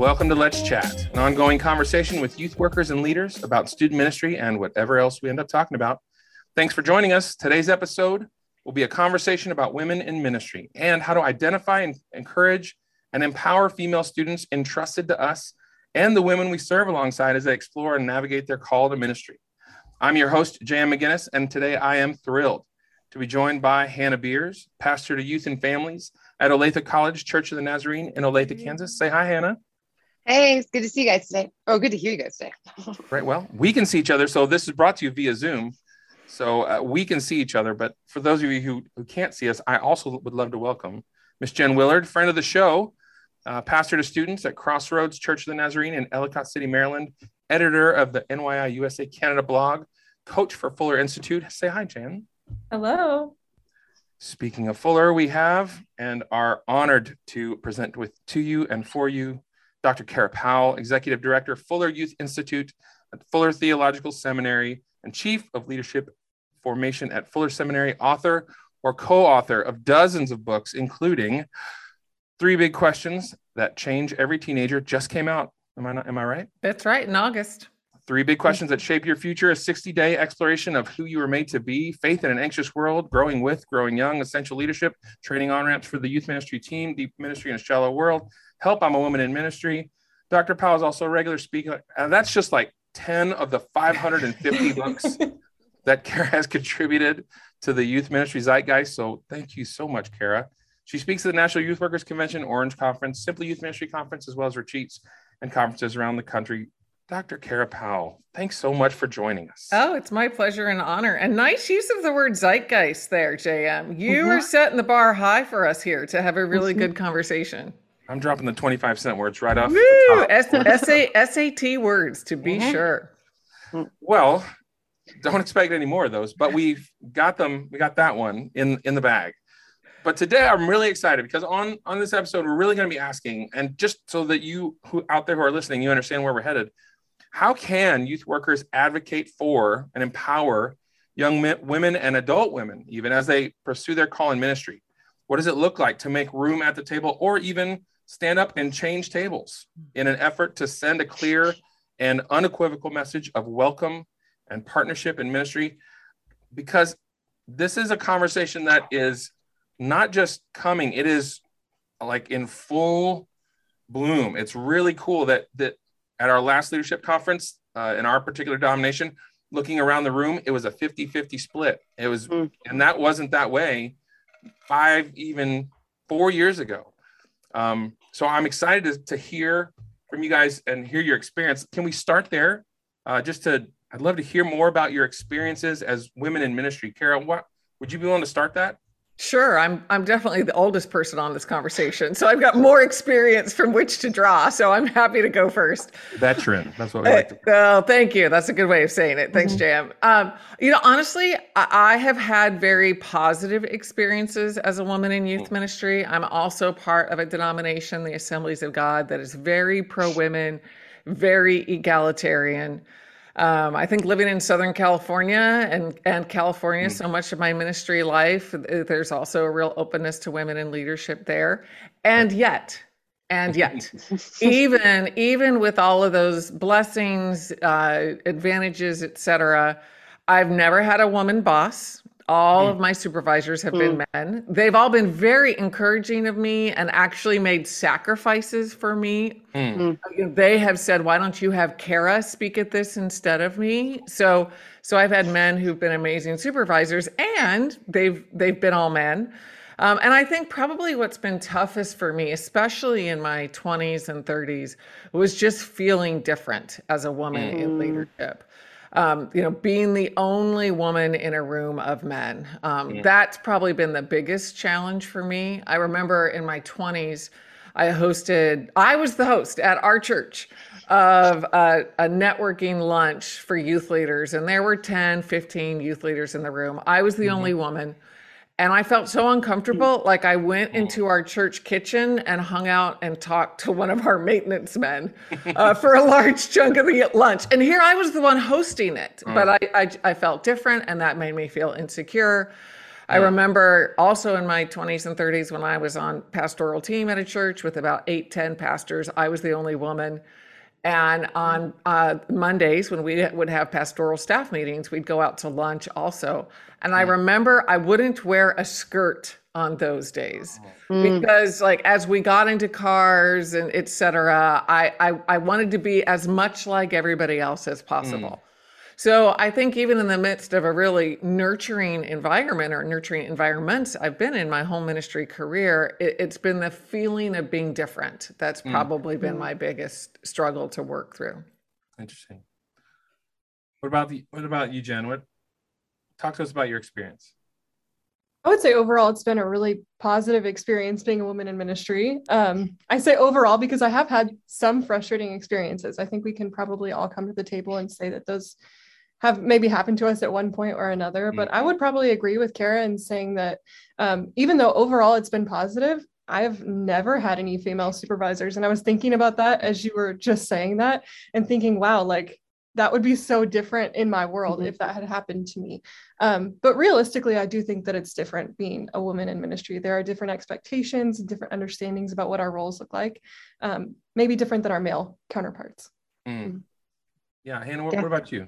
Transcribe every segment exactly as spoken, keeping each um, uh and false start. Welcome to Let's Chat, an ongoing conversation with youth workers and leaders about student ministry and whatever else we end up talking about. Thanks for joining us. Today's episode will be a conversation about women in ministry and how to identify and encourage and empower female students entrusted to us and the women we serve alongside as they explore and navigate their call to ministry. I'm your host, J M. McGinnis, and today I am thrilled to be joined by Hannah Beers, pastor to youth and families at Olathe College Church of the Nazarene in Olathe, Kansas. Say hi, Hannah. Hey, it's good to see you guys today. Oh, good to hear you guys today. Right. Well, we can see each other. So this is brought to you via Zoom. So uh, we can see each other. But for those of you who, who can't see us, I also would love to welcome Miss Jen Willard, friend of the show, uh, pastor to students at Crossroads Church of the Nazarene in Ellicott City, Maryland, editor of the N Y I U S A Canada blog, coach for Fuller Institute. Say hi, Jen. Hello. Speaking of Fuller, we have and are honored to present with to you and for you Doctor Kara Powell, Executive Director, Fuller Youth Institute at Fuller Theological Seminary and Chief of Leadership Formation at Fuller Seminary, author or co-author of dozens of books, including Three Big Questions That Change Every Teenager, just came out. Am I not, am I right? That's right, in August. Three Big Questions That Shape Your Future, a sixty-day exploration of who you were made to be, faith in an anxious world, growing with, growing young, essential leadership, training on-ramps for the youth ministry team, deep ministry in a shallow world, help, I'm a woman in ministry. Doctor Powell is also a regular speaker. And that's just like ten of the five hundred fifty books that Kara has contributed to the youth ministry zeitgeist. So thank you so much, Kara. She speaks at the National Youth Workers Convention, Orange Conference, Simply Youth Ministry Conference, as well as retreats and conferences around the country. Doctor Kara Powell, thanks so much for joining us. Oh, it's my pleasure and honor. And nice use of the word zeitgeist there, J M. You mm-hmm. are setting the bar high for us here to have a really mm-hmm. good conversation. I'm dropping the twenty-five cent words right off Woo! the top. S A T words, to be mm-hmm. sure. Well, don't expect any more of those, but we've got them. We got that one in, in the bag. But today I'm really excited because on, on this episode, we're really going to be asking, and just so that you who out there who are listening, you understand where we're headed. How can youth workers advocate for and empower young men, women and adult women, even as they pursue their call in ministry? What does it look like to make room at the table or even stand up and change tables in an effort to send a clear and unequivocal message of welcome and partnership in ministry? Because this is a conversation that is not just coming, it is like in full bloom. It's really cool that, that at our last leadership conference uh, in our particular denomination, looking around the room, it was a fifty-fifty split. It was, and that wasn't that way five, even four years ago. Um, so I'm excited to, to hear from you guys and hear your experience. Can we start there? Uh, just to, I'd love to hear more about your experiences as women in ministry. Kara, what would you be willing to start that? Sure. I'm, I'm definitely the oldest person on this conversation. So I've got more experience from which to draw. So I'm happy to go first. Veteran. That's what we like to call it. Uh, oh, thank you. That's a good way of saying it. Thanks, mm-hmm. J M. Um, you know, honestly, I, I have had very positive experiences as a woman in youth mm-hmm. ministry. I'm also part of a denomination, the Assemblies of God, that is very pro-women, very egalitarian. Um, I think living in Southern California and, and California, mm-hmm. so much of my ministry life, there's also a real openness to women in leadership there. And yet, and yet, even, even with all of those blessings, uh, advantages, et cetera, I've never had a woman boss. All mm. of my supervisors have mm. been men. They've all been very encouraging of me and actually made sacrifices for me. Mm. Mm. They have said, why don't you have Kara speak at this instead of me? So so I've had men who've been amazing supervisors and they've they've been all men. Um, and I think probably what's been toughest for me, especially in my twenties and thirties, was just feeling different as a woman mm. in leadership. Um, you know, being the only woman in a room of men. Um, yeah. That's probably been the biggest challenge for me. I remember in my twenties, I hosted, I was the host at our church of a, a networking lunch for youth leaders. And there were ten, fifteen youth leaders in the room. I was the mm-hmm. only woman. And I felt so uncomfortable, like I went into our church kitchen and hung out and talked to one of our maintenance men uh, for a large chunk of the lunch. And here I was the one hosting it, but I, I, I felt different and that made me feel insecure. I remember also in my twenties and thirties when I was on pastoral team at a church with about eight, ten pastors, I was the only woman. And on uh, Mondays when we would have pastoral staff meetings, we'd go out to lunch also. And I remember I wouldn't wear a skirt on those days mm. because like as we got into cars and et cetera, I, I, I wanted to be as much like everybody else as possible. Mm. So I think even in the midst of a really nurturing environment or nurturing environments I've been in my home ministry career, it, it's been the feeling of being different. That's probably mm. been my biggest struggle to work through. Interesting. What about the, what about you, Jen? What, talk to us about your experience. I would say overall, it's been a really positive experience being a woman in ministry. Um, I say overall, because I have had some frustrating experiences. I think we can probably all come to the table and say that those have maybe happened to us at one point or another, but I would probably agree with Kara in saying that um, even though overall it's been positive, I've never had any female supervisors. And I was thinking about that as you were just saying that and thinking, wow, like that would be so different in my world mm-hmm. if that had happened to me. Um, but realistically, I do think that it's different being a woman in ministry. There are different expectations and different understandings about what our roles look like, um, maybe different than our male counterparts. Mm. Mm. Yeah, Hannah, what, yeah. what about you?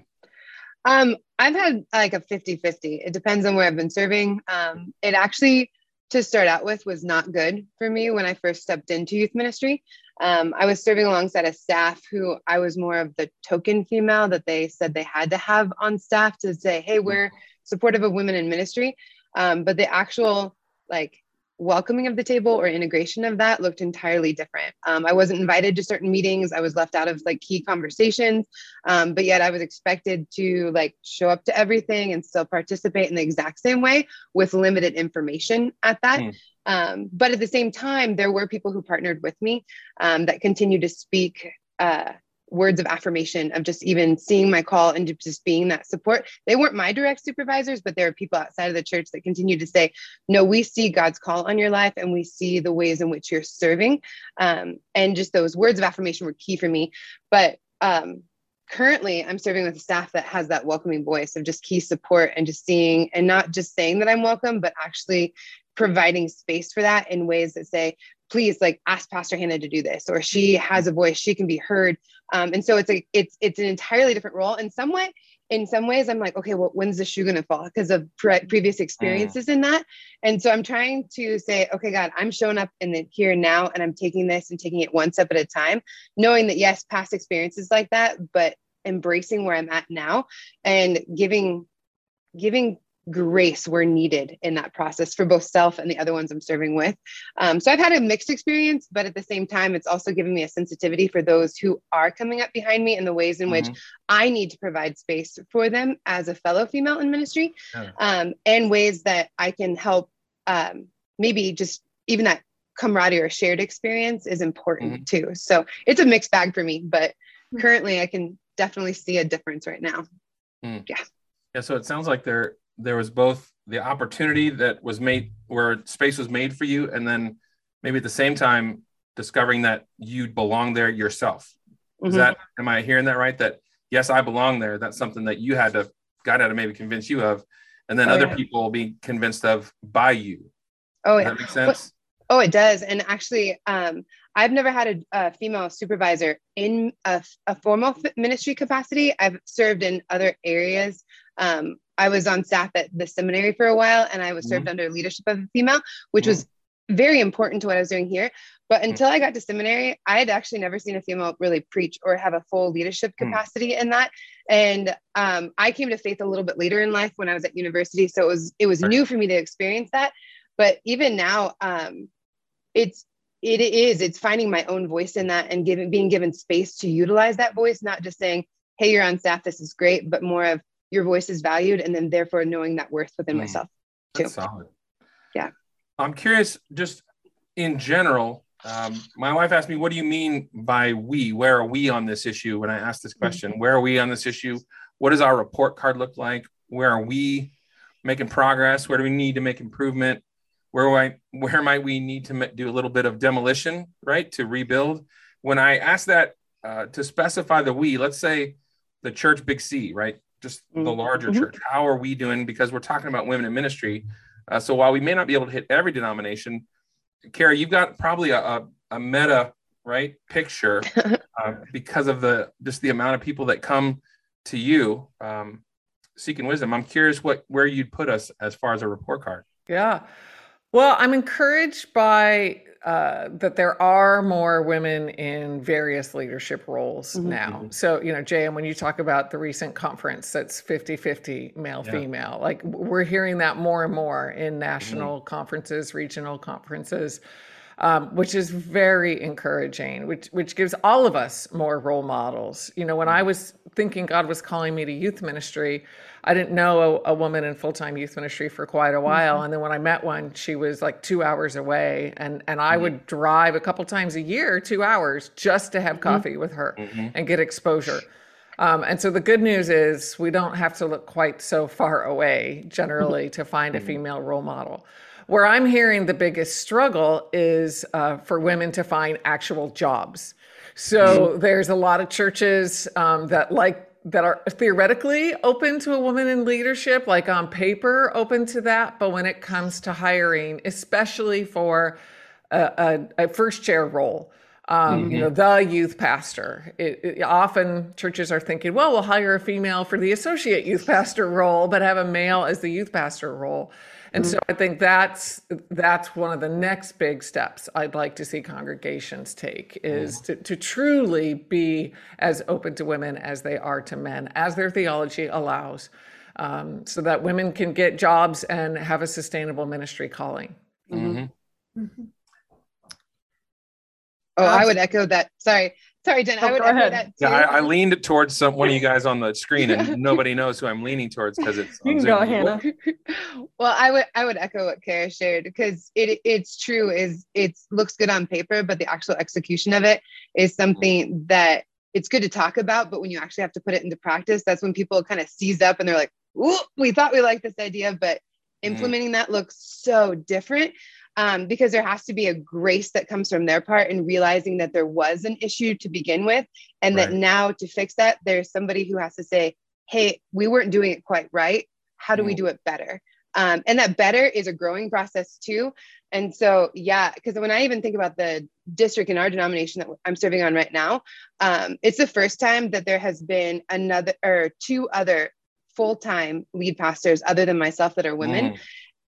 Um, I've had like a fifty fifty. It depends on where I've been serving. Um, it actually, to start out with, was not good for me when I first stepped into youth ministry. Um, I was serving alongside a staff who I was more of the token female that they said they had to have on staff to say, hey, we're supportive of women in ministry. Um, but the actual like welcoming of the table or integration of that looked entirely different. Um, I wasn't invited to certain meetings. I was left out of like key conversations, um, but yet I was expected to like show up to everything and still participate in the exact same way with limited information at that. Mm. Um, but at the same time, there were people who partnered with me um, that continued to speak uh, words of affirmation of just even seeing my call and just being that support. They weren't my direct supervisors, but there are people outside of the church that continue to say, no, we see God's call on your life and we see the ways in which you're serving. Um, and just those words of affirmation were key for me. But um, currently I'm serving with a staff that has that welcoming voice of just key support and just seeing and not just saying that I'm welcome, but actually providing space for that in ways that say, please like ask Pastor Hannah to do this, or she has a voice, she can be heard. Um, and so it's a, it's, it's an entirely different role in some way. In some ways I'm like, okay, well, when's the shoe going to fall? Because of pre- previous experiences in that. And so I'm trying to say, okay, God, I'm showing up in the here and now, and I'm taking this and taking it one step at a time, knowing that yes, past experiences like that, but embracing where I'm at now and giving, giving, grace where needed in that process for both self and the other ones I'm serving with. Um, so I've had a mixed experience, but at the same time, it's also given me a sensitivity for those who are coming up behind me and the ways in mm-hmm. which I need to provide space for them as a fellow female in ministry yeah. um, and ways that I can help um, maybe just even that camaraderie or shared experience is important mm-hmm. too. So it's a mixed bag for me, but currently I can definitely see a difference right now. Mm. Yeah. Yeah. So it sounds like there there was both the opportunity that was made where space was made for you. And then maybe at the same time, discovering that you belong there yourself. Mm-hmm. Is that, am I hearing that right? That yes, I belong there. That's something that you had to, God had to maybe convince you of. And then oh, other yeah. people will be convinced of by you. Oh, does yeah. that make sense? But, oh, it does. And actually, um, I've never had a, a female supervisor in a, a formal ministry capacity. I've served in other areas. Um, I was on staff at the seminary for a while, and I was served mm-hmm. under leadership of a female, which mm-hmm. was very important to what I was doing here. But until mm-hmm. I got to seminary, I had actually never seen a female really preach or have a full leadership capacity mm-hmm. in that. And um, I came to faith a little bit later in life when I was at university. So it was, it was sure. new for me to experience that. But even now um, it's, it is, it's finding my own voice in that and giving, being given space to utilize that voice, not just saying, hey, you're on staff, this is great, but more of, your voice is valued, and then therefore knowing that worth within mm, myself too. That's solid. Yeah. I'm curious, just in general, um, my wife asked me, what do you mean by we? Where are we on this issue? When I asked this question, mm-hmm. where are we on this issue? What does our report card look like? Where are we making progress? Where do we need to make improvement? Where, I, where might we need to do a little bit of demolition, right, to rebuild? When I asked that uh, to specify the we, let's say the church, big C, right? Just the larger mm-hmm. church. How are we doing? Because we're talking about women in ministry. Uh, so while we may not be able to hit every denomination, Carrie, you've got probably a, a, a meta, right, picture uh, because of the just the amount of people that come to you um, seeking wisdom. I'm curious what where you'd put us as far as a report card. Yeah. Well, I'm encouraged by uh, that there are more women in various leadership roles mm-hmm. now. So, you know, J M, when you talk about the recent conference that's fifty-fifty male-female, yeah. like we're hearing that more and more in national mm-hmm. conferences, regional conferences, um, which is very encouraging, which which gives all of us more role models. You know, when I was thinking God was calling me to youth ministry, I didn't know a, a woman in full-time youth ministry for quite a while. Mm-hmm. And then when I met one, she was like two hours away. And, and I mm-hmm. would drive a couple times a year, two hours, just to have coffee mm-hmm. with her mm-hmm. and get exposure. Um, and so the good news is we don't have to look quite so far away generally to find mm-hmm. a female role model. Where I'm hearing the biggest struggle is uh, for women to find actual jobs. So mm-hmm. there's a lot of churches um, that like that are theoretically open to a woman in leadership, like on paper open to that. But when it comes to hiring, especially for a, a, a first chair role, um, mm-hmm. you know, the youth pastor, it, it, often churches are thinking, well, we'll hire a female for the associate youth pastor role, but have a male as the youth pastor role. And mm-hmm. so I think that's that's one of the next big steps I'd like to see congregations take is mm-hmm. to, to truly be as open to women as they are to men, as their theology allows, um, so that women can get jobs and have a sustainable ministry calling. Mm-hmm. Mm-hmm. Oh, I would echo that. Sorry. Sorry, Jen, oh, I would echo that too. Yeah, I, I leaned towards some, one of you guys on the screen yeah. and nobody knows who I'm leaning towards because it's on You can Zoom. Go, Hannah. Well, I would I would echo what Kara shared because it it's true is it looks good on paper, but the actual execution of it is something that it's good to talk about, but when you actually have to put it into practice, that's when people kind of seize up and they're like, ooh, we thought we liked this idea, but implementing mm. that looks so different. Um, because there has to be a grace that comes from their part in realizing that there was an issue to begin with. And right. that now to fix that, there's somebody who has to say, hey, we weren't doing it quite right. How do mm. we do it better? Um, and that better is a growing process too. And so, yeah, because when I even think about the district in our denomination that I'm serving on right now, um, it's the first time that there has been another or two other full-time lead pastors other than myself that are women. Mm.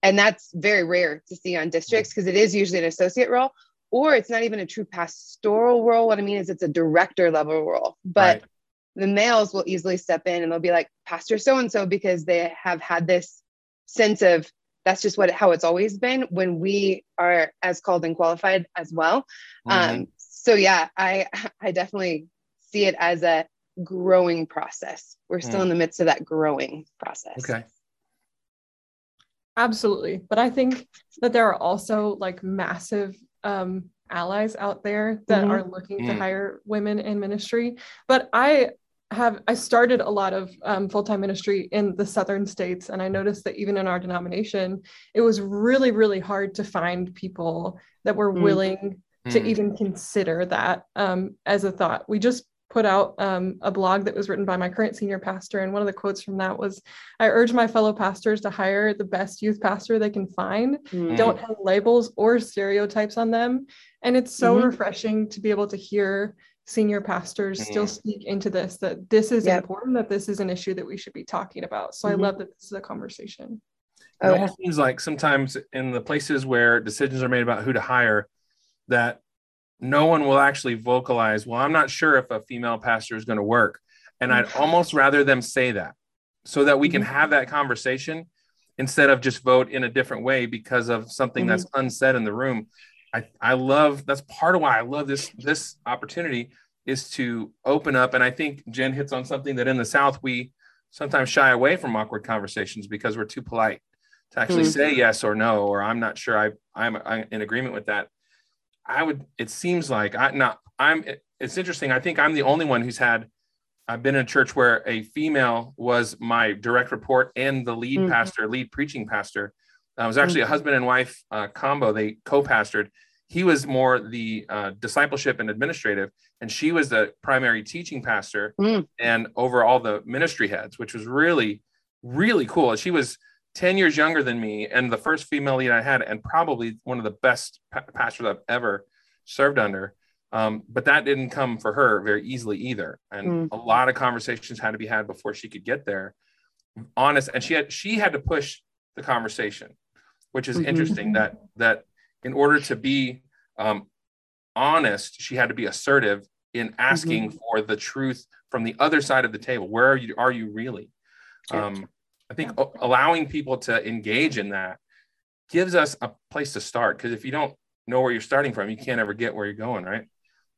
And that's very rare to see on districts because it is usually an associate role, or it's not even a true pastoral role. What I mean is it's a director level role, but right. the males will easily step in and they'll be like pastor so-and-so because they have had this sense of that's just what, how it's always been when we are as called and qualified as well. Mm-hmm. Um, so yeah, I, I definitely see it as a growing process. We're still mm. in the midst of that growing process. Okay. Absolutely. But I think that there are also like massive um, allies out there that mm-hmm. are looking mm-hmm. to hire women in ministry. But I have, I started a lot of um, full-time ministry in the Southern states. And I noticed that even in our denomination, it was really, really hard to find people that were mm-hmm. willing to mm-hmm. even consider that um, as a thought. We just put out um, a blog that was written by my current senior pastor. And one of the quotes from that was, I urge my fellow pastors to hire the best youth pastor they can find. Mm-hmm. Don't have labels or stereotypes on them. And it's so mm-hmm. refreshing to be able to hear senior pastors mm-hmm. still speak into this, that this is yep. important, that this is an issue that we should be talking about. So mm-hmm. I love that this is a conversation. It oh. almost seems like sometimes in the places where decisions are made about who to hire, that no one will actually vocalize, well, I'm not sure if a female pastor is going to work. And I'd almost rather them say that so that we can have that conversation instead of just vote in a different way because of something that's unsaid in the room. I, I love, that's part of why I love this, this opportunity is to open up. And I think Jen hits on something that in the South, we sometimes shy away from awkward conversations because we're too polite to actually mm-hmm. say yes or no, or I'm not sure I, I'm, I'm in agreement with that. I would, it seems like I not, I'm, it's interesting. I think I'm the only one who's had, I've been in a church where a female was my direct report and the lead mm-hmm. pastor, lead preaching pastor. Uh, it was actually mm-hmm. a husband and wife uh, combo. They co-pastored. He was more the uh, discipleship and administrative, and she was the primary teaching pastor mm. and over all the ministry heads, which was really, really cool. And she was ten years younger than me and the first female lead I had, and probably one of the best pa- pastors I've ever served under. Um, but that didn't come for her very easily either. And mm. a lot of conversations had to be had before she could get there. Honest. And she had, she had to push the conversation, which is mm-hmm. interesting that, that in order to be um, honest, she had to be assertive in asking mm-hmm. for the truth from the other side of the table. Where are you, are you really? Um, I think yeah. allowing people to engage in that gives us a place to start. Because if you don't know where you're starting from, you can't ever get where you're going, right?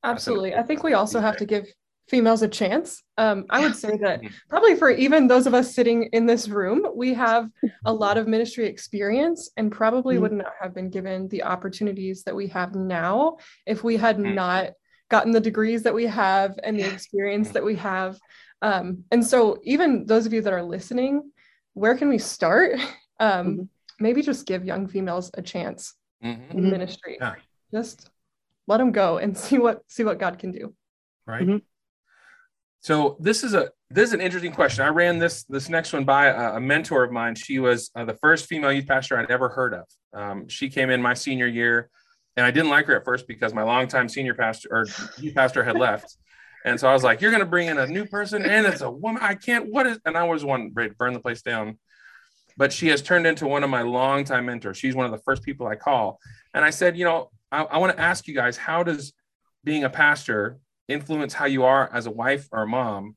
Absolutely. I think we also have to give females a chance. Um, I would say that probably for even those of us sitting in this room, we have a lot of ministry experience and probably mm-hmm. would not have been given the opportunities that we have now if we had mm-hmm. not gotten the degrees that we have and the experience that we have. Um, and so even those of you that are listening, where can we start? Um, mm-hmm. Maybe just give young females a chance mm-hmm. in ministry. Yeah. Just let them go and see what see what God can do. Right. Mm-hmm. So this is a this is an interesting question. I ran this this next one by a, a mentor of mine. She was uh, the first female youth pastor I'd ever heard of. Um, she came in my senior year, and I didn't like her at first because my longtime senior pastor or youth pastor had left, and so I was like, "You're going to bring in a new person, and it's a woman. I can't. What is?" And I was one ready to burn the place down. But she has turned into one of my longtime mentors. She's one of the first people I call, and I said, "You know, I, I want to ask you guys, how does being a pastor influence how you are as a wife or a mom?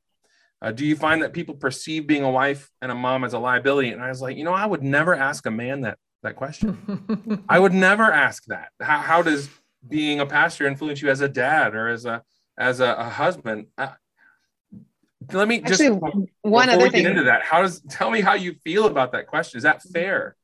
Uh, do you find that people perceive being a wife and a mom as a liability?" And I was like, you know, I would never ask a man that that question. I would never ask that. How, how does being a pastor influence you as a dad or as a as a, a husband? Uh, let me just Actually, one other we thing. Get into that. How does tell me how you feel about that question? Is that fair?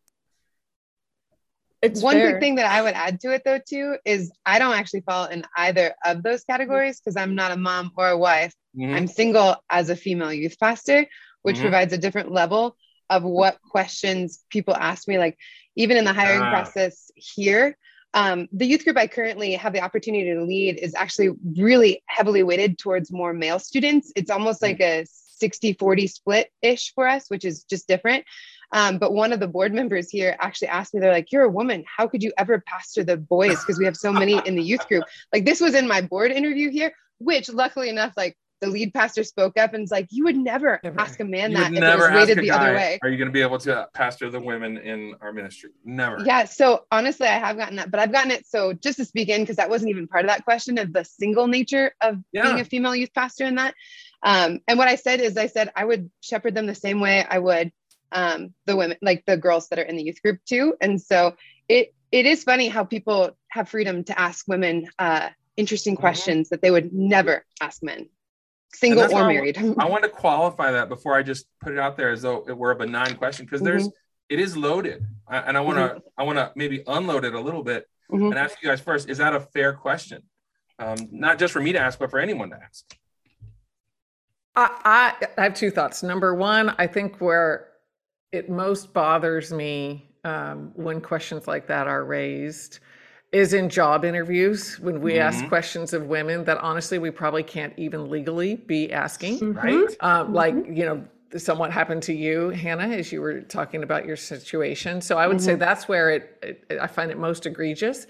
It's one fair. Good thing that I would add to it, though, too, is I don't actually fall in either of those categories because I'm not a mom or a wife. Mm-hmm. I'm single as a female youth pastor, which mm-hmm. provides a different level of what questions people ask me. Like even in the hiring ah. process here, um, the youth group I currently have the opportunity to lead is actually really heavily weighted towards more male students. It's almost mm-hmm. like a sixty forty split ish for us, which is just different. Um, but one of the board members here actually asked me, they're like, "You're a woman. How could you ever pastor the boys? Because we have so many in the youth group." Like this was in my board interview here, which luckily enough, like the lead pastor spoke up and was like, "You would never, never. ask a man you that if it was weighted the guy, other way. Are you going to be able to pastor the women in our ministry?" Never. Yeah. So honestly, I have gotten that, but I've gotten it. So just to speak in, because that wasn't even part of that question of the single nature of yeah. being a female youth pastor in that. Um, and what I said is I said, I would shepherd them the same way I would um, the women, like the girls that are in the youth group too. And so it, it is funny how people have freedom to ask women, uh, interesting questions mm-hmm. that they would never ask men, single or married. I want, I want to qualify that before I just put it out there as though it were a benign question. Cause there's, mm-hmm. it is loaded. I, and I want to, mm-hmm. I want to maybe unload it a little bit mm-hmm. and ask you guys first, is that a fair question? Um, not just for me to ask, but for anyone to ask. I, I have two thoughts. Number one, I think where it most bothers me um, when questions like that are raised is in job interviews, when we mm-hmm. ask questions of women that honestly, we probably can't even legally be asking, mm-hmm. right? Um, mm-hmm. Like, you know, somewhat happened to you, Hannah, as you were talking about your situation. So I would mm-hmm. say that's where it, it, I find it most egregious.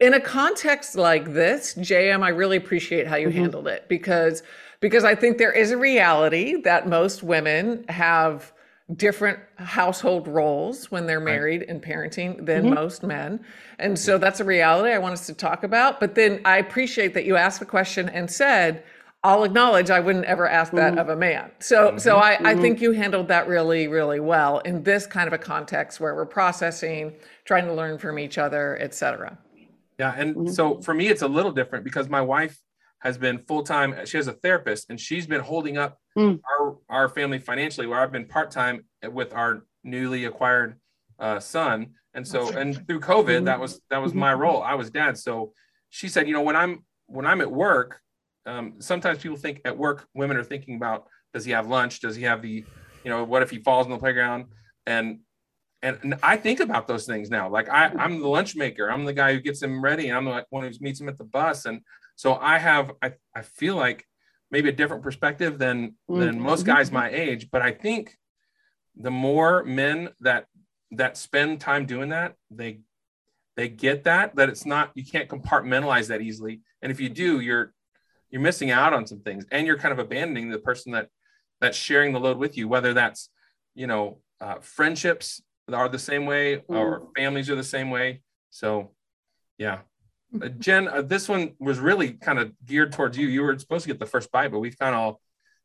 In a context like this, J M, I really appreciate how you mm-hmm. handled it because, because I think there is a reality that most women have different household roles when they're married and parenting than mm-hmm. most men. And so that's a reality I want us to talk about. But then I appreciate that you asked the question and said, I'll acknowledge I wouldn't ever ask that mm-hmm. of a man. So mm-hmm. so I, mm-hmm. I think you handled that really, really well in this kind of a context where we're processing, trying to learn from each other, et cetera. Yeah. And mm-hmm. so for me, it's a little different because my wife has been full-time. She has a therapist and she's been holding up mm. our, our family financially where I've been part-time with our newly acquired uh, son. And so, and through COVID, mm-hmm. that was, that was mm-hmm. my role. I was dad. So she said, you know, when I'm, when I'm at work, um, sometimes people think at work, women are thinking about, does he have lunch? Does he have the, you know, what if he falls on the playground? And, and, and I think about those things now. Like I, I'm the lunch maker. I'm the guy who gets him ready. And I'm the one who meets him at the bus. And so I have, I, I feel like maybe a different perspective than, than mm-hmm. most guys my age, but I think the more men that that spend time doing that, they they get that, that it's not, you can't compartmentalize that easily. And if you do, you're you're missing out on some things, and you're kind of abandoning the person that that's sharing the load with you, whether that's, you know, uh, friendships are the same way, or mm. families are the same way. So, yeah. Uh, Jen, uh, this one was really kind of geared towards you. You were supposed to get the first bite, but we've kind of all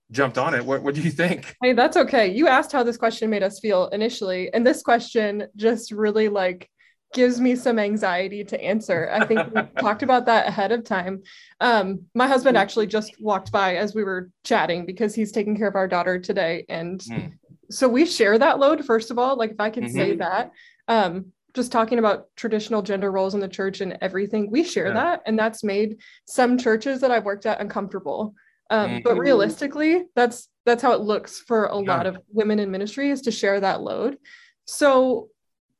jumped on it. What, what do you think? Hey, that's okay. You asked how this question made us feel initially. And this question just really like gives me some anxiety to answer. I think we talked about that ahead of time. Um, my husband actually just walked by as we were chatting because he's taking care of our daughter today. And mm. so we share that load, first of all, like if I could mm-hmm. say that, um, just talking about traditional gender roles in the church and everything, we share yeah. that. And that's made some churches that I've worked at uncomfortable. Um, mm-hmm. But realistically, that's that's how it looks for a yeah. lot of women in ministry, is to share that load. So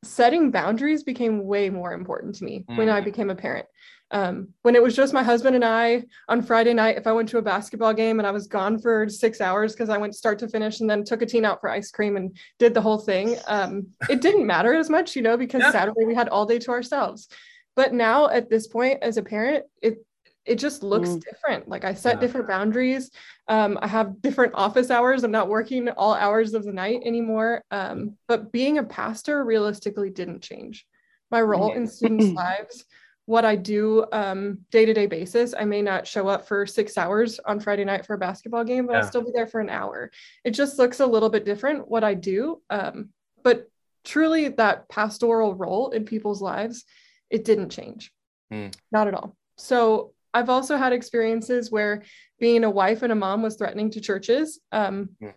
setting boundaries became way more important to me mm-hmm. when I became a parent. Um, when it was just my husband and I on Friday night, if I went to a basketball game and I was gone for six hours because I went start to finish and then took a teen out for ice cream and did the whole thing, um, it didn't matter as much, you know, because yeah. Saturday we had all day to ourselves. But now at this point as a parent, it it just looks mm. different. Like I set yeah. different boundaries. Um, I have different office hours. I'm not working all hours of the night anymore. Um, but being a pastor realistically didn't change. My role in students' lives, what I do um, day-to-day basis, I may not show up for six hours on Friday night for a basketball game, but yeah. I'll still be there for an hour. It just looks a little bit different what I do. Um, but truly that pastoral role in people's lives, it didn't change. Mm. Not at all. So I've also had experiences where being a wife and a mom was threatening to churches, um, yeah.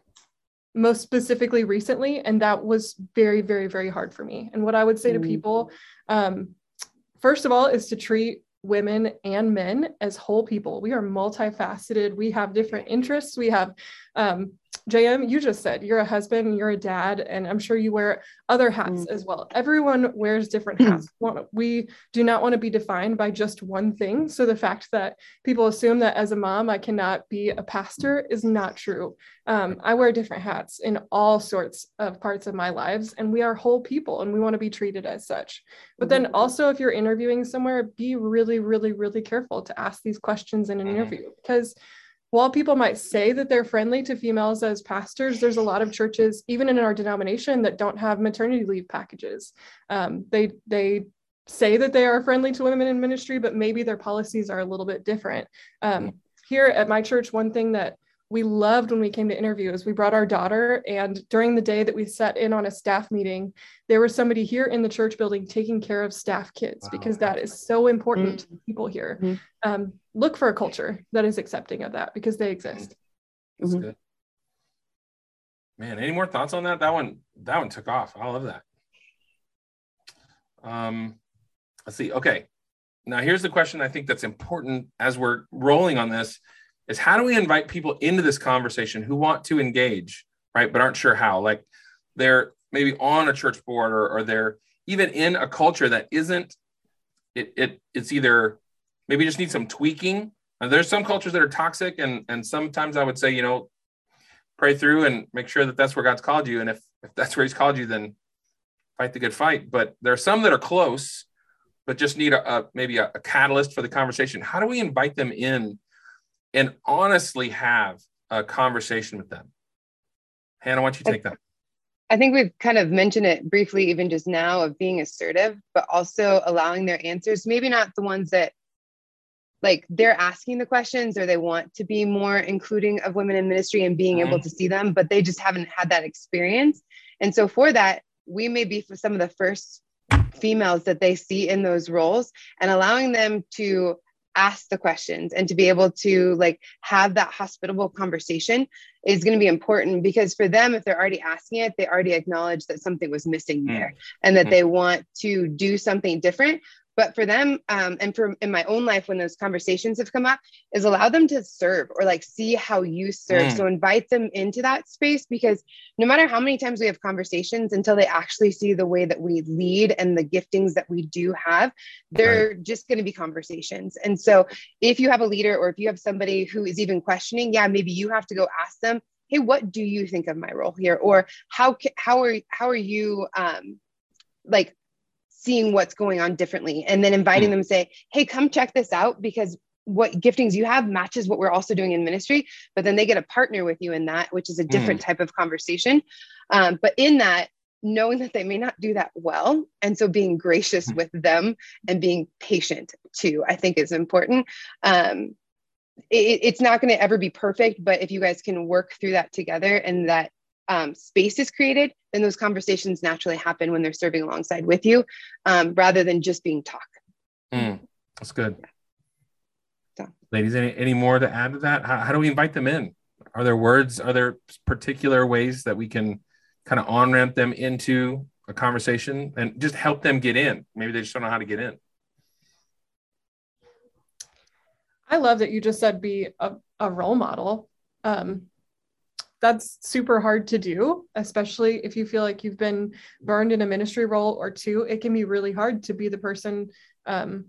most specifically recently. And that was very, very, very hard for me. And what I would say mm. to people, um, first of all, is to treat women and men as whole people. We are multifaceted. We have different interests. We have, um, J M, you just said you're a husband, you're a dad, and I'm sure you wear other hats mm. as well. Everyone wears different hats. We do not want to be defined by just one thing. So the fact that people assume that as a mom, I cannot be a pastor is not true. Um, I wear different hats in all sorts of parts of my lives, and we are whole people, and we want to be treated as such. But then also, if you're interviewing somewhere, be really, really, really careful to ask these questions in an interview, because while people might say that they're friendly to females as pastors, there's a lot of churches, even in our denomination, that don't have maternity leave packages. Um, they they say that they are friendly to women in ministry, but maybe their policies are a little bit different. Um, here at my church, one thing that we loved when we came to interview is we brought our daughter, and during the day that we sat in on a staff meeting, there was somebody here in the church building taking care of staff kids, wow. because that is so important mm-hmm. to people here. Mm-hmm. Um, look for a culture that is accepting of that, because they exist. That's mm-hmm. good. Man, any more thoughts on that? That one, that one took off. I love that. Um, let's see. Okay. Now here's the question I think that's important as we're rolling on this. Is how do we invite people into this conversation who want to engage, right, but aren't sure how? Like they're maybe on a church board, or, or they're even in a culture that isn't, it, it it's either maybe just need some tweaking. And there's some cultures that are toxic, and, and sometimes I would say, you know, pray through and make sure that that's where God's called you. And if, if that's where he's called you, then fight the good fight. But there are some that are close, but just need a, a maybe a, a catalyst for the conversation. How do we invite them in and honestly have a conversation with them? Hannah, why don't you take that? I think we've kind of mentioned it briefly even just now, of being assertive, but also allowing their answers, maybe not the ones that like they're asking the questions, or they want to be more including of women in ministry and being mm-hmm. able to see them, but they just haven't had that experience. And so for that, we may be for some of the first females that they see in those roles, and allowing them to ask the questions and to be able to like have that hospitable conversation is going to be important, because for them, if they're already asking it, they already acknowledge that something was missing mm-hmm. there, and that mm-hmm. they want to do something different. But for them, um, and for in my own life, when those conversations have come up, is allow them to serve, or like see how you serve. Mm. So invite them into that space, because no matter how many times we have conversations, until they actually see the way that we lead and the giftings that we do have, they're right. just going to be conversations. And so if you have a leader, or if you have somebody who is even questioning, yeah, maybe you have to go ask them, hey, what do you think of my role here? Or how, how are, how are you, um, like seeing what's going on differently, and then inviting them to say, hey, come check this out, because what giftings you have matches what we're also doing in ministry. But then they get a partner with you in that, which is a different mm. type of conversation. Um, but in that, knowing that they may not do that well. And so being gracious with them and being patient too, I think is important. Um, it, it's not going to ever be perfect, but if you guys can work through that together and that um, space is created, then those conversations naturally happen when they're serving alongside with you, um, rather than just being talk. Mm, that's good. Yeah. Ladies, any, any more to add to that? How, how do we invite them in? Are there words? Are there particular ways that we can kind of on-ramp them into a conversation and just help them get in? Maybe they just don't know how to get in. I love that you just said be a, a role model. Um, that's super hard to do, especially if you feel like you've been burned in a ministry role or two. It can be really hard to be the person um,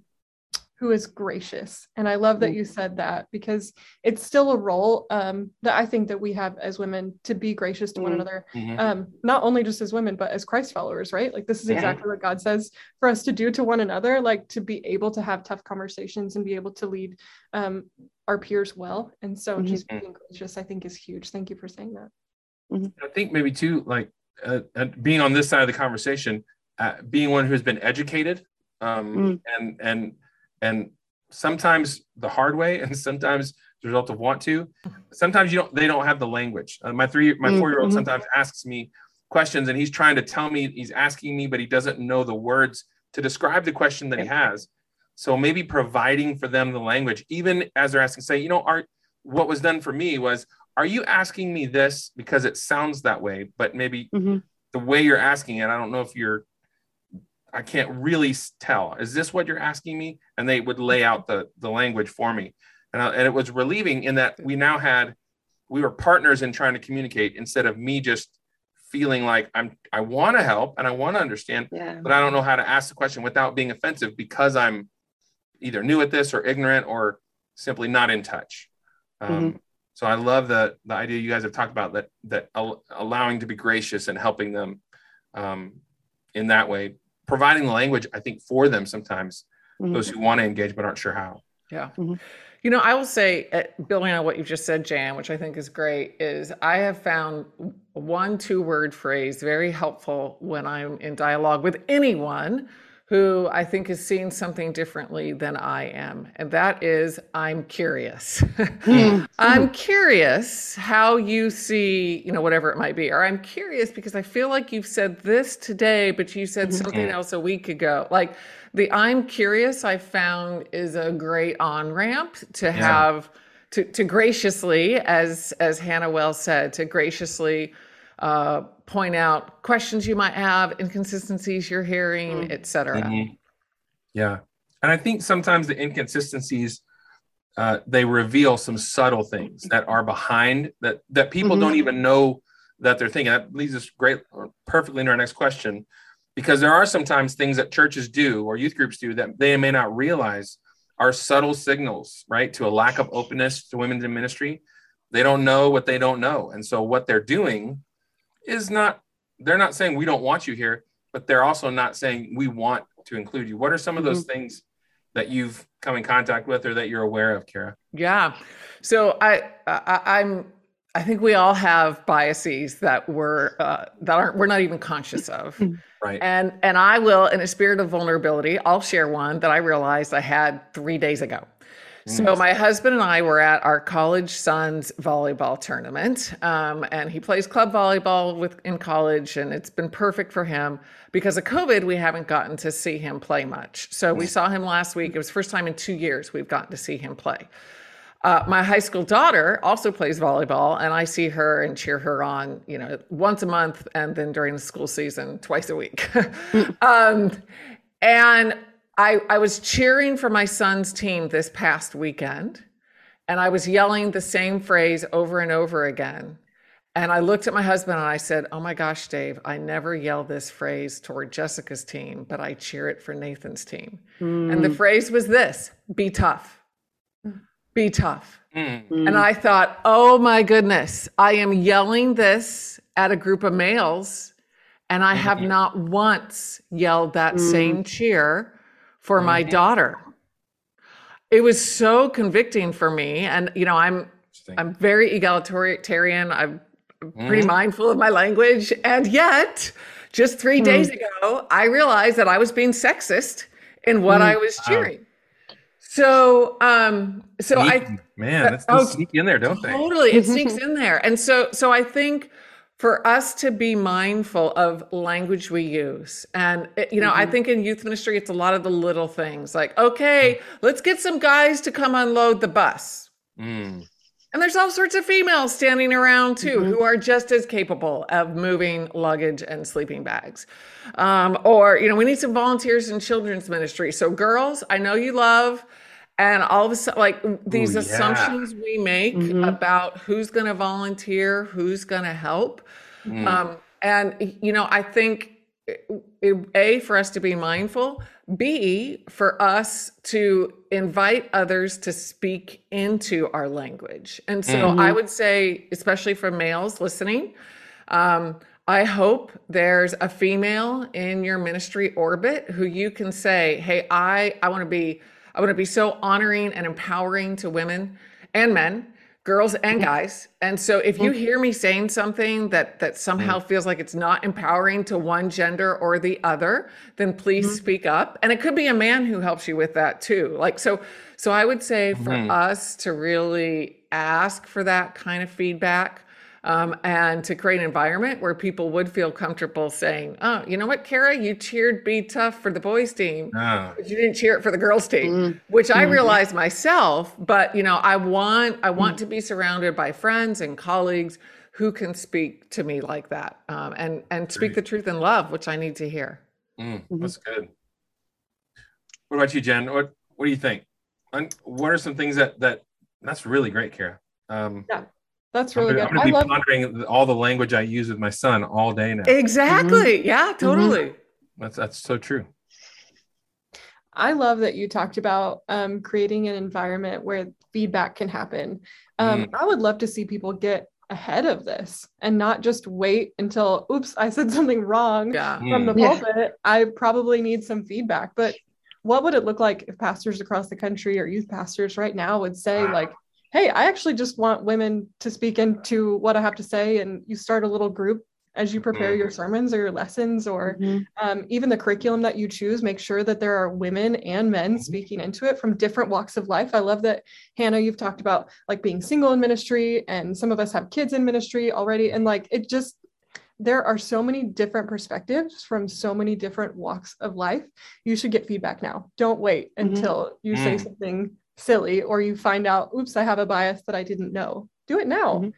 who is gracious. And I love that you said that, because it's still a role um, that I think that we have as women to be gracious to mm-hmm. one another, mm-hmm. um, not only just as women, but as Christ followers, right? Like this is exactly yeah. what God says for us to do to one another, like to be able to have tough conversations and be able to lead um, our peers well. And so mm-hmm. just being gracious, I think, is huge. Thank you for saying that. Mm-hmm. I think maybe too, like uh, uh, being on this side of the conversation, uh, being one who has been educated um, mm-hmm. and, and, And sometimes the hard way, and sometimes the result of want to. Sometimes you don't. They don't have the language. Uh, my three, my mm-hmm. four-year-old sometimes asks me questions, and he's trying to tell me, he's asking me, but he doesn't know the words to describe the question that he has. So maybe providing for them the language, even as they're asking, say, you know, Art, what was done for me was, are you asking me this because it sounds that way? But maybe mm-hmm. the way you're asking it, I don't know if you're. I can't really tell. Is this what you're asking me? And they would lay out the, the language for me. And, I, and it was relieving in that we now had, we were partners in trying to communicate instead of me just feeling like I'm, I want to help and I want to understand, yeah. but I don't know how to ask the question without being offensive because I'm either new at this or ignorant or simply not in touch. Um, mm-hmm. So I love the, the idea you guys have talked about that, that al- allowing to be gracious and helping them um, in that way. Providing the language, I think, for them sometimes, mm-hmm. those who want to engage but aren't sure how. Yeah. Mm-hmm. You know, I will say, uh, building on what you just said, Jan, which I think is great, is I have found one two-word phrase very helpful when I'm in dialogue with anyone who I think is seeing something differently than I am. And that is, I'm curious. mm-hmm. I'm curious how you see, you know, whatever it might be, or I'm curious because I feel like you've said this today, but you said mm-hmm. something else a week ago. Like the I'm curious I found is a great on-ramp to yeah. have, to, to graciously, as, as Hannah well said, to graciously uh, point out questions you might have, inconsistencies you're hearing, et cetera. Mm-hmm. Yeah. And I think sometimes the inconsistencies, uh, they reveal some subtle things that are behind that, that people mm-hmm. don't even know that they're thinking. That leads us great, perfectly into our next question, because there are sometimes things that churches do or youth groups do that they may not realize are subtle signals, right? To a lack of openness to women in ministry. They don't know what they don't know. And so what they're doing is not, they're not saying we don't want you here, but they're also not saying we want to include you. What are some of those mm-hmm. things that you've come in contact with or that you're aware of, Kara? Yeah. So I, I I'm, I think we all have biases that we're, uh, that aren't, we're not even conscious of. Right. And, and I will, in a spirit of vulnerability, I'll share one that I realized I had three days ago. So my husband and I were at our college son's volleyball tournament, um, and he plays club volleyball with in college, and it's been perfect for him. Because of COVID, we haven't gotten to see him play much. So we saw him last week. It was the first time in two years we've gotten to see him play. Uh, my high school daughter also plays volleyball, and I see her and cheer her on, you know, once a month, and then during the school season, twice a week. um, and I, I was cheering for my son's team this past weekend, and I was yelling the same phrase over and over again. And I looked at my husband and I said, oh my gosh, Dave, I never yell this phrase toward Jessica's team, but I cheer it for Nathan's team. Mm. And the phrase was this, be tough, be tough. Mm. And I thought, oh my goodness, I am yelling this at a group of males And I have not once yelled that mm. same cheer for mm. my daughter. It was so convicting for me. And, you know, I'm I'm very egalitarian. I'm pretty mm. mindful of my language. And yet, just three mm. days ago, I realized that I was being sexist in what mm. I was cheering. Wow. So, um, so sneaky. I, man, that's oh, sneak in there, don't totally, they? Totally, it sneaks in there. And so, so I think for us to be mindful of language we use, and it, you know, mm-hmm. I think in youth ministry, it's a lot of the little things like, okay, mm. let's get some guys to come unload the bus. Mm. And there's all sorts of females standing around too, mm-hmm. who are just as capable of moving luggage and sleeping bags. Um, or, you know, we need some volunteers in children's ministry. So girls, I know you love, and all of a sudden, like these Ooh, yeah. assumptions we make mm-hmm. about who's going to volunteer, who's going to help. Mm. Um, and, you know, I think A, for us to be mindful, B, for us to invite others to speak into our language. And so mm-hmm. I would say, especially for males listening, um, I hope there's a female in your ministry orbit who you can say, hey, I, I want to be, I want to be so honoring and empowering to women and men, girls and guys. And so if you hear me saying something that, that somehow feels like it's not empowering to one gender or the other, then please mm-hmm. speak up. And it could be a man who helps you with that too. Like, so, so I would say for mm-hmm. us to really ask for that kind of feedback, um, and to create an environment where people would feel comfortable saying, oh, you know what, Kara, you cheered Be Tough for the boys team, oh. but you didn't cheer it for the girls team, mm. which I mm-hmm. realized myself, but you know, I want, I want mm. to be surrounded by friends and colleagues who can speak to me like that. Um, and, and speak Great. the truth in love, which I need to hear. Mm, that's mm-hmm. good. What about you, Jen? What, what do you think? And what are some things that, that that's really great, Kara. Um, yeah. That's really good. I'm going to be I love pondering all the language I use with my son all day now. Exactly. Mm-hmm. Yeah, totally. Mm-hmm. That's that's so true. I love that you talked about um, creating an environment where feedback can happen. Um, mm. I would love to see people get ahead of this and not just wait until, oops, I said something wrong yeah. from mm. the pulpit. Yeah. I probably need some feedback. But what would it look like if pastors across the country or youth pastors right now would say wow. like, hey, I actually just want women to speak into what I have to say. And you start a little group as you prepare mm-hmm. your sermons or your lessons, or mm-hmm. um, even the curriculum that you choose, make sure that there are women and men mm-hmm. speaking into it from different walks of life. I love that, Hannah, you've talked about like being single in ministry, and some of us have kids in ministry already. And like, it just, there are so many different perspectives from so many different walks of life. You should get feedback now. Don't wait mm-hmm. until you mm. say something silly, or you find out, oops, I have a bias that I didn't know. Do it now. Mm-hmm.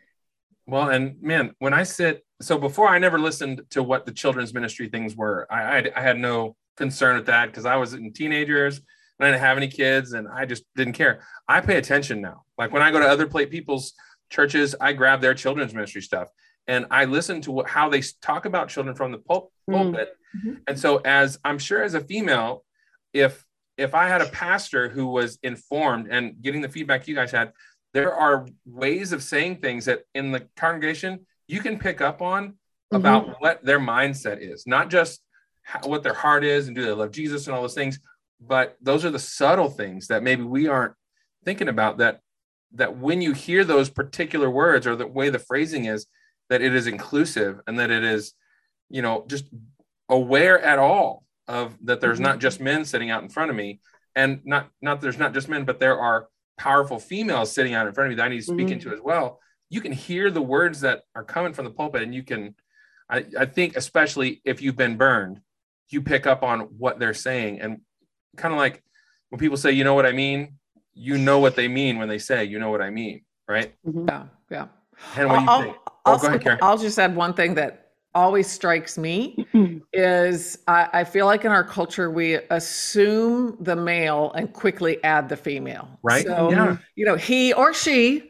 Well, and man, when I sit, so before I never listened to what the children's ministry things were. I I, I had no concern with that because I was in teenagers and I didn't have any kids and I just didn't care. I pay attention now. Like when I go to other people's churches, I grab their children's ministry stuff and I listen to what, how they talk about children from the pul- pulpit. Mm-hmm. And so as I'm sure as a female, if If I had a pastor who was informed and getting the feedback you guys had, there are ways of saying things that in the congregation you can pick up on about mm-hmm. what their mindset is, not just how, what their heart is and do they love Jesus and all those things, but those are the subtle things that maybe we aren't thinking about, that that when you hear those particular words or the way the phrasing is, that it is inclusive and that it is, you know, just aware at all of that there's mm-hmm. not just men sitting out in front of me, and not not there's not just men, but there are powerful females sitting out in front of me that I need to speak mm-hmm. into as well. You can hear the words that are coming from the pulpit, and you can, I, I think, especially if you've been burned, you pick up on what they're saying. And kind of like when people say, you know what I mean? You know what they mean when they say, you know what I mean, right? Mm-hmm. Yeah, yeah. And what do you I'll, think? I'll, oh, go ahead, Karen. I'll just add one thing that always strikes me is I, I feel like in our culture, we assume the male and quickly add the female. Right. So, yeah. you know, he or she,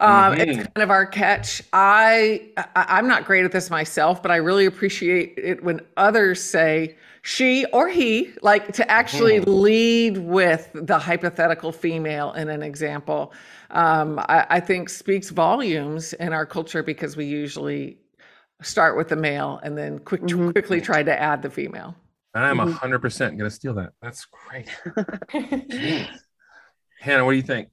um, mm-hmm. it's kind of our catch. I, I, I'm not great at this myself, but I really appreciate it when others say she or he, like to actually mm-hmm. lead with the hypothetical female in an example. Um, I, I think speaks volumes in our culture because we usually start with the male and then quick, mm-hmm. quickly try to add the female. I'm mm-hmm. one hundred percent going to steal that. That's great. Hannah, what do you think?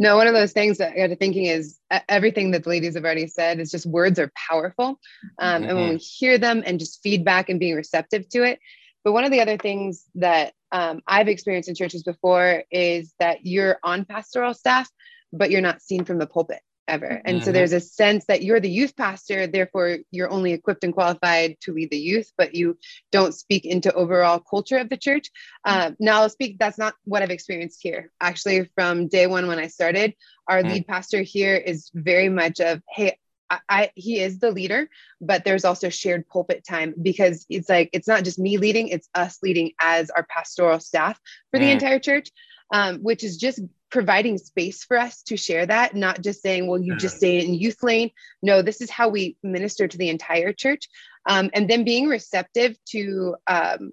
No, one of those things that I got to thinking is everything that the ladies have already said is just words are powerful. Um, mm-hmm. And when we hear them and just feedback and being receptive to it. But one of the other things that um, I've experienced in churches before is that you're on pastoral staff, but you're not seen from the pulpit ever. And mm-hmm. so there's a sense that you're the youth pastor, therefore you're only equipped and qualified to lead the youth, but you don't speak into overall culture of the church. Uh, now I'll speak, that's not what I've experienced here. Actually, from day one, when I started, our mm-hmm. lead pastor here is very much of, hey, I, I, he is the leader, but there's also shared pulpit time, because it's like, it's not just me leading, it's us leading as our pastoral staff for mm-hmm. the entire church, um, which is just providing space for us to share that, not just saying, well, you just stay in youth lane. No, this is how we minister to the entire church. Um, and then being receptive to um,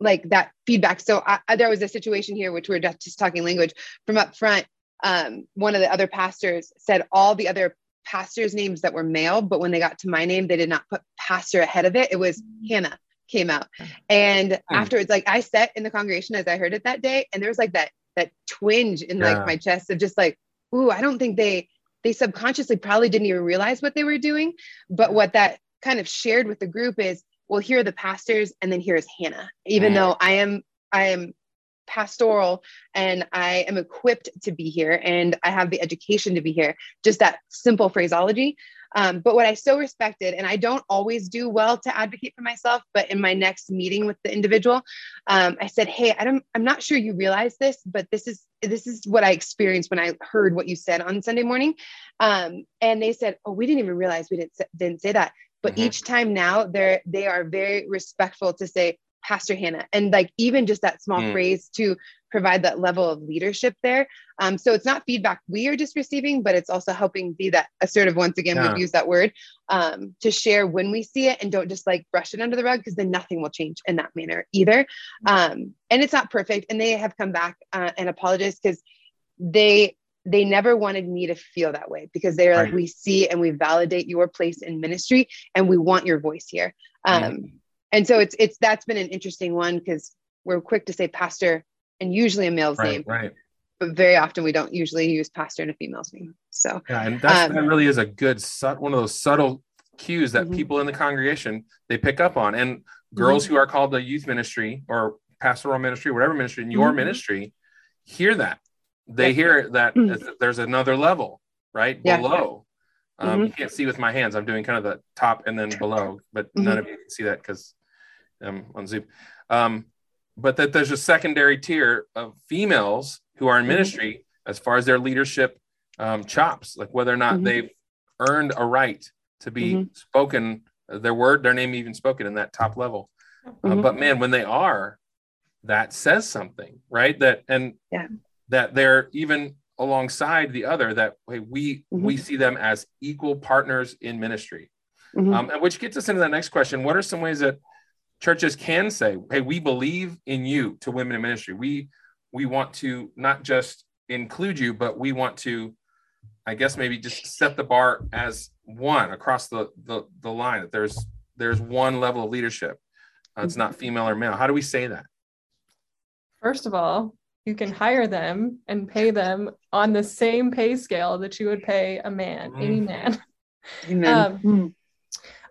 like that feedback. So I, there was a situation here, which we we're just talking language from up front. Um, one of the other pastors said all the other pastors' names that were male, but when they got to my name, they did not put pastor ahead of it. It was Hannah came out. And hmm. afterwards, like I sat in the congregation as I heard it that day. And there was like that that twinge in yeah. like my chest of just like, ooh, I don't think they, they subconsciously probably didn't even realize what they were doing. But what that kind of shared with the group is, well, here are the pastors. And then here is Hannah, even mm. though I am, I am pastoral and I am equipped to be here and I have the education to be here, just that simple phraseology. Um, but what I so respected, and I don't always do well to advocate for myself, but in my next meeting with the individual, um, I said, hey, I don't, I'm not sure you realize this, but this is, this is what I experienced when I heard what you said on Sunday morning. Um, and they said, oh, we didn't even realize we didn't, didn't say that. But mm-hmm. each time now they're, they are very respectful to say Pastor Hannah. And like, even just that small mm. phrase to provide that level of leadership there. Um, so it's not feedback we are just receiving, but it's also helping be that assertive. Once again, yeah. we've used that word um, to share when we see it and don't just like brush it under the rug, because then nothing will change in that manner either. Um, and it's not perfect. And they have come back uh, and apologized, because they, they never wanted me to feel that way, because they're right. like, we see and we validate your place in ministry and we want your voice here. Um, mm. And so it's, it's, that's been an interesting one, because we're quick to say pastor and usually a male's right, name, right. but very often we don't usually use pastor and a female's name. So yeah, and that's, um, that really is a good, one of those subtle cues that mm-hmm. people in the congregation, they pick up on. And girls mm-hmm. who are called to youth ministry or pastoral ministry, whatever ministry in your mm-hmm. ministry, hear that. They yeah. hear that mm-hmm. there's another level right yeah. below. Um, mm-hmm. You can't see with my hands. I'm doing kind of the top and then below, but mm-hmm. none of you can see that because Um, on Zoom, um, but that there's a secondary tier of females who are in ministry as far as their leadership um, chops, like whether or not mm-hmm. they've earned a right to be mm-hmm. spoken, their word, their name even spoken in that top level. Mm-hmm. Uh, but man, when they are, that says something, right? That and yeah. that they're even alongside the other. That hey, we mm-hmm. we see them as equal partners in ministry, mm-hmm. um, and which gets us into the next question: what are some ways that churches can say, hey, we believe in you to women in ministry. We we want to not just include you, but we want to, I guess, maybe just set the bar as one across the, the, the line, that there's there's one level of leadership. Uh, it's not female or male. How do we say that? First of all, you can hire them and pay them on the same pay scale that you would pay a man, mm. any man. Amen. Um, mm.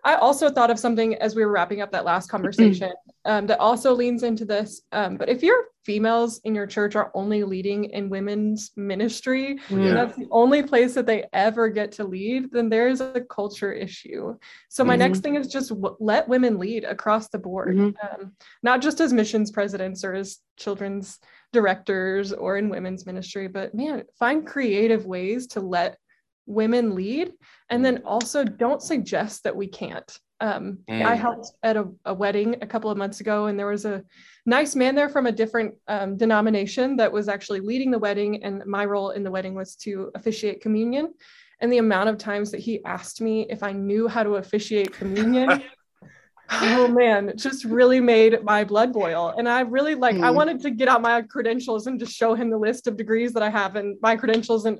I also thought of something as we were wrapping up that last conversation um, that also leans into this. Um, but if your females in your church are only leading in women's ministry, yeah. and that's the only place that they ever get to lead, then there is a culture issue. So my mm-hmm. next thing is just w- let women lead across the board, mm-hmm. um, not just as missions presidents or as children's directors or in women's ministry, but man, find creative ways to let women lead. And then also don't suggest that we can't. Um, mm. I helped at a, a wedding a couple of months ago, and there was a nice man there from a different um, denomination that was actually leading the wedding. And my role in the wedding was to officiate communion. And the amount of times that he asked me if I knew how to officiate communion Oh man, it just really made my blood boil. And I really like, mm. I wanted to get out my credentials and just show him the list of degrees that I have and my credentials, and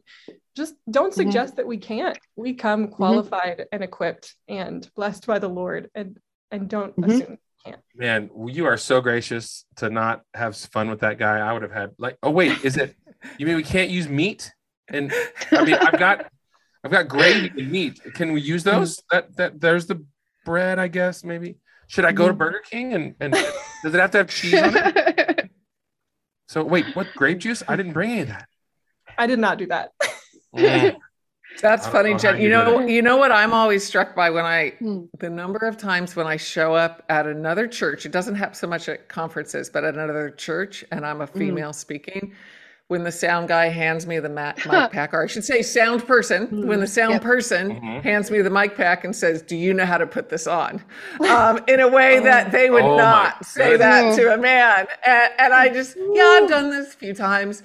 just don't suggest mm-hmm. that we can't. We come qualified mm-hmm. and equipped and blessed by the Lord, and, and don't mm-hmm. assume we can't. Man, you are so gracious to not have fun with that guy. I would have had like, oh wait, is it, you mean we can't use meat? And I mean, I've got, I've got gravy and meat. Can we use those? That, that there's the bread, I guess, maybe. Should I go to Burger King and, and does it have to have cheese on it? So wait, what, grape juice? I didn't bring any of that. I did not do that. Mm. That's funny, Jen. You, you know, you know what I'm always struck by when I, mm. the number of times when I show up at another church, it doesn't happen so much at conferences, but at another church, and I'm a female mm. speaking, when the sound guy hands me the mic pack, or I should say sound person, mm-hmm. when the sound yep. person mm-hmm. hands me the mic pack and says, do you know how to put this on? Um, in a way oh. that they would oh not say that to a man. And, and I just, yeah, I've done this a few times.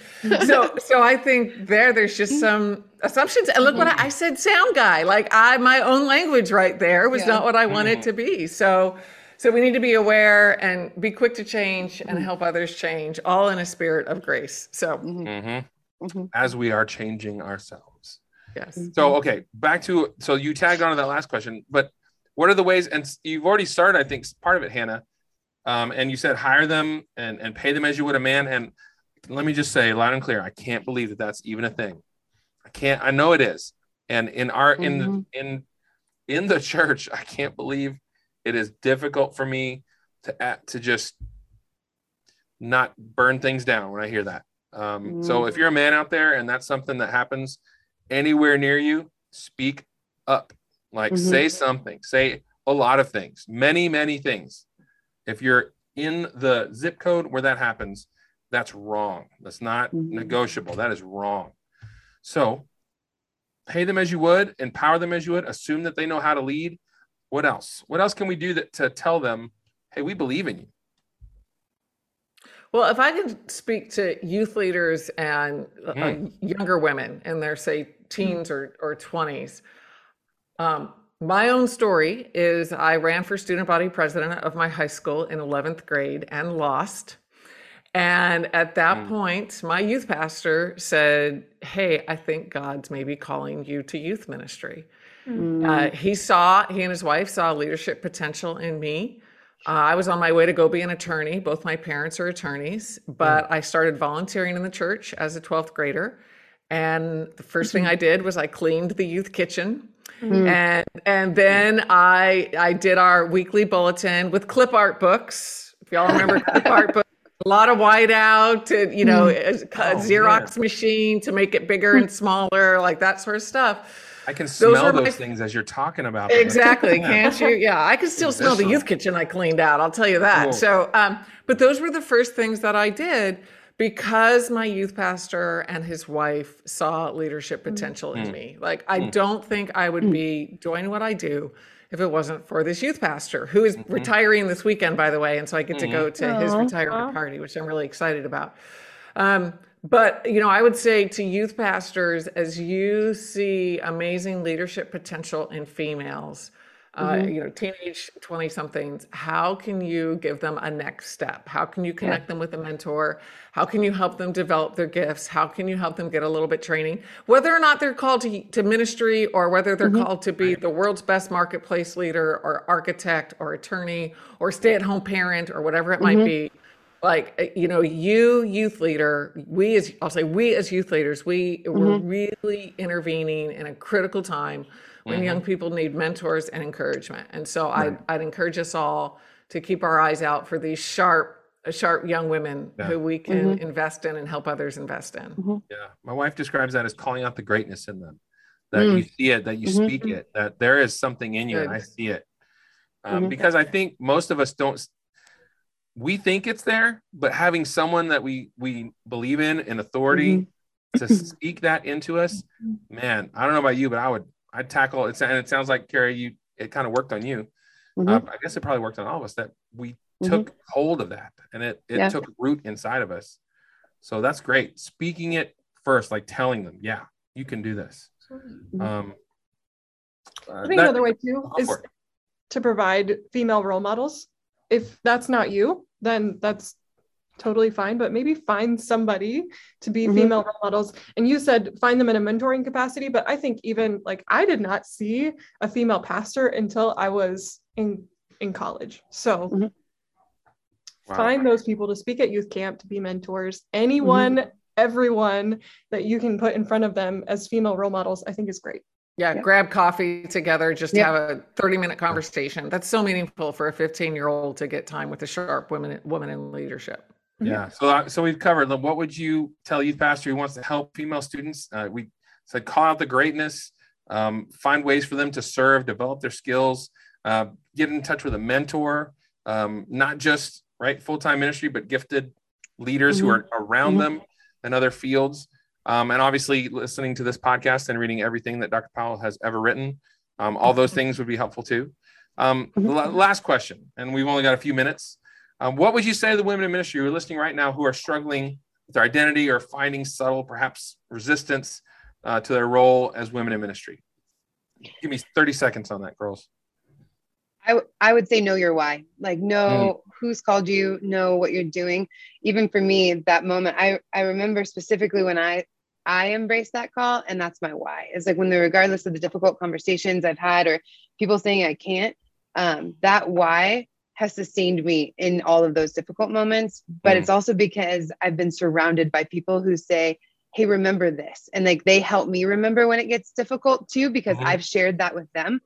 So so I think there, there's just some assumptions. And look what I, I said, sound guy, like I, my own language right there was yeah. not what I wanted mm-hmm. to be. So So we need to be aware and be quick to change and help others change, all in a spirit of grace. So mm-hmm. Mm-hmm. as we are changing ourselves. Yes. Mm-hmm. So, okay, back to, so you tagged on to that last question, but what are the ways, and you've already started, I think, part of it, Hannah, um, and you said hire them and, and pay them as you would a man. And let me just say loud and clear, I can't believe that that's even a thing. I can't, I know it is. And in our, mm-hmm. in, the, in, in the church, I can't believe it is difficult for me to act, to just not burn things down when I hear that. Um, mm. So if you're a man out there and that's something that happens anywhere near you, speak up, like mm-hmm. say something, say a lot of things, many, many things. If you're in the zip code where that happens, that's wrong. That's not mm-hmm. negotiable. That is wrong. So pay them as you would, empower them as you would, assume that they know how to lead. What else? What else can we do that to tell them, hey, we believe in you? Well, if I could speak to youth leaders and mm-hmm. uh, younger women in their, say, teens mm-hmm. or, or twenties, um, my own story is I ran for student body president of my high school in eleventh grade and lost. And at that mm-hmm. point, my youth pastor said, hey, I think God's maybe calling you to youth ministry. Uh, he saw, he and his wife saw leadership potential in me. Uh, I was on my way to go be an attorney. Both my parents are attorneys, but yeah. I started volunteering in the church as a twelfth grader. And the first thing I did was I cleaned the youth kitchen. Mm-hmm. And and then I I did our weekly bulletin with clip art books. If y'all remember clip art books. A lot of whiteout, and, you know, mm-hmm. a, a Xerox oh, machine to make it bigger and smaller, like that sort of stuff. I can smell those, those my... things as you're talking about them. Exactly. Can't you? Yeah. I can still smell the youth kitchen I cleaned out. I'll tell you that. Cool. So, um, but those were the first things that I did because my youth pastor and his wife saw leadership potential mm. in me. Like, I mm. don't think I would mm. be doing what I do if it wasn't for this youth pastor who is mm-hmm. retiring this weekend, by the way. And so I get mm-hmm. to go to Aww. His retirement Aww. Party, which I'm really excited about. Um, But, you know, I would say to youth pastors, as you see amazing leadership potential in females, mm-hmm. uh, you know, teenage twenty somethings, how can you give them a next step? How can you connect yeah. them with a mentor? How can you help them develop their gifts? How can you help them get a little bit training? Whether or not they're called to, to ministry, or whether they're mm-hmm. called to be the world's best marketplace leader or architect or attorney or stay-at-home parent or whatever it mm-hmm. might be. Like, you know, you youth leader, we as I'll say we as youth leaders, we mm-hmm. were really intervening in a critical time when mm-hmm. young people need mentors and encouragement. And so mm-hmm. I, I'd encourage us all to keep our eyes out for these sharp, sharp young women yeah. who we can mm-hmm. invest in and help others invest in. Mm-hmm. Yeah. My wife describes that as calling out the greatness in them, that mm-hmm. you see it, that you mm-hmm. speak it, that there is something in you. Good. And I see it um, mm-hmm. because I think most of us don't. We think it's there, but having someone that we we believe in in authority mm-hmm. to speak that into us, man, I don't know about you, but I would I tackle it. And it sounds like, Carrie, you it kind of worked on you. Mm-hmm. Uh, I guess it probably worked on all of us that we mm-hmm. took hold of that, and it it yeah. took root inside of us. So that's great. Speaking it first, like telling them, yeah, you can do this. Mm-hmm. Um, uh, I think that, another way too is. to provide female role models. If that's not you, then that's totally fine, but maybe find somebody to be mm-hmm. female role models. And you said find them in a mentoring capacity, but I think even like I did not see a female pastor until I was in in college. So mm-hmm. wow. find those people to speak at youth camp, to be mentors. Anyone, mm-hmm. everyone that you can put in front of them as female role models, I think is great. Yeah, yeah. Grab coffee together, just yeah. have a thirty minute conversation. That's so meaningful for a fifteen year old to get time with a sharp woman woman in leadership. Yeah. So, uh, so we've covered them. What would you tell a youth pastor who wants to help female students? Uh, we said, call out the greatness, um, find ways for them to serve, develop their skills, uh, get in touch with a mentor, um, not just right full-time ministry, but gifted leaders mm-hmm. who are around mm-hmm. them in other fields. Um, and obviously listening to this podcast and reading everything that Doctor Powell has ever written. Um, all those things would be helpful too. Um, mm-hmm. l- last question, and we've only got a few minutes. Um, what would you say to the women in ministry who are listening right now who are struggling with their identity or finding subtle, perhaps resistance uh, to their role as women in ministry? Give me thirty seconds on that, girls. I, w- I would say know your why. Like know mm. who's called you, know what you're doing. Even for me, that moment, I, I remember specifically when I, I embraced that call, and that's my why. It's like when they're regardless of the difficult conversations I've had or people saying I can't, um, that why has sustained me in all of those difficult moments, but mm. it's also because I've been surrounded by people who say, hey, remember this. And like, they help me remember when it gets difficult too, because mm. I've shared that with them.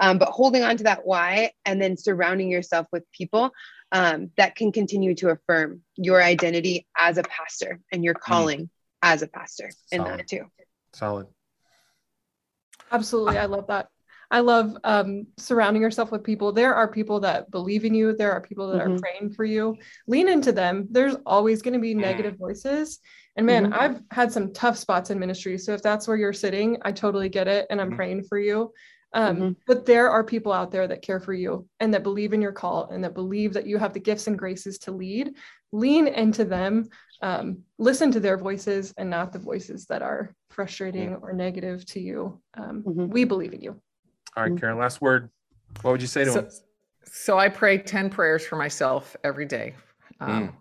Um, but holding on to that why, and then surrounding yourself with people um, that can continue to affirm your identity as a pastor and your calling mm. as a pastor Solid. in that too. Solid. Absolutely. I love that. I love um, surrounding yourself with people. There are people that believe in you. There are people that mm-hmm. are praying for you. Lean into them. There's always going to be negative voices. And man, mm-hmm. I've had some tough spots in ministry. So if that's where you're sitting, I totally get it. And I'm mm-hmm. praying for you. Um, mm-hmm. But there are people out there that care for you and that believe in your call and that believe that you have the gifts and graces to lead. Lean into them. Um, listen to their voices and not the voices that are frustrating mm-hmm. or negative to you. Um, mm-hmm. We believe in you. All right, Karen, last word. What would you say to so, him? So I pray ten prayers for myself every day. Um, mm.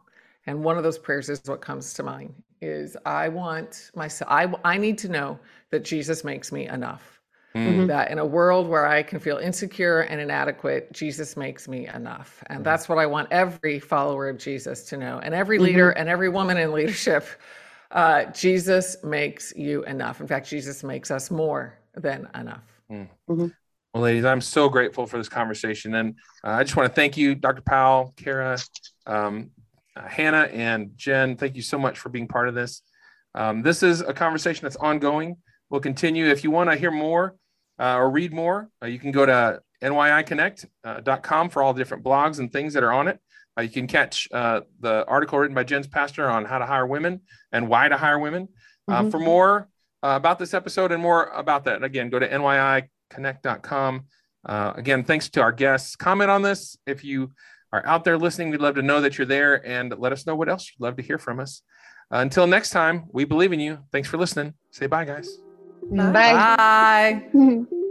And one of those prayers is what comes to mind is I want myself, I, I need to know that Jesus makes me enough. Mm-hmm. That in a world where I can feel insecure and inadequate, Jesus makes me enough. And mm-hmm. that's what I want every follower of Jesus to know. And every leader mm-hmm. and every woman in leadership, uh, Jesus makes you enough. In fact, Jesus makes us more than enough. Mm-hmm. Well, ladies, I'm so grateful for this conversation. And uh, I just want to thank you, Doctor Powell, Kara, um, uh, Hannah, and Jen. Thank you so much for being part of this. Um, this is a conversation that's ongoing. We'll continue. If you want to hear more uh, or read more, uh, you can go to N Y I connect dot com for all the different blogs and things that are on it. Uh, you can catch uh, the article written by Jen's pastor on how to hire women and why to hire women. Uh, mm-hmm. For more Uh, about this episode and more about that, again, go to N Y I connect dot com. Uh, again, thanks to our guests. Comment on this. If you are out there listening, we'd love to know that you're there and let us know what else you'd love to hear from us. Uh, until next time, we believe in you. Thanks for listening. Say bye, guys. Bye. Bye. Bye.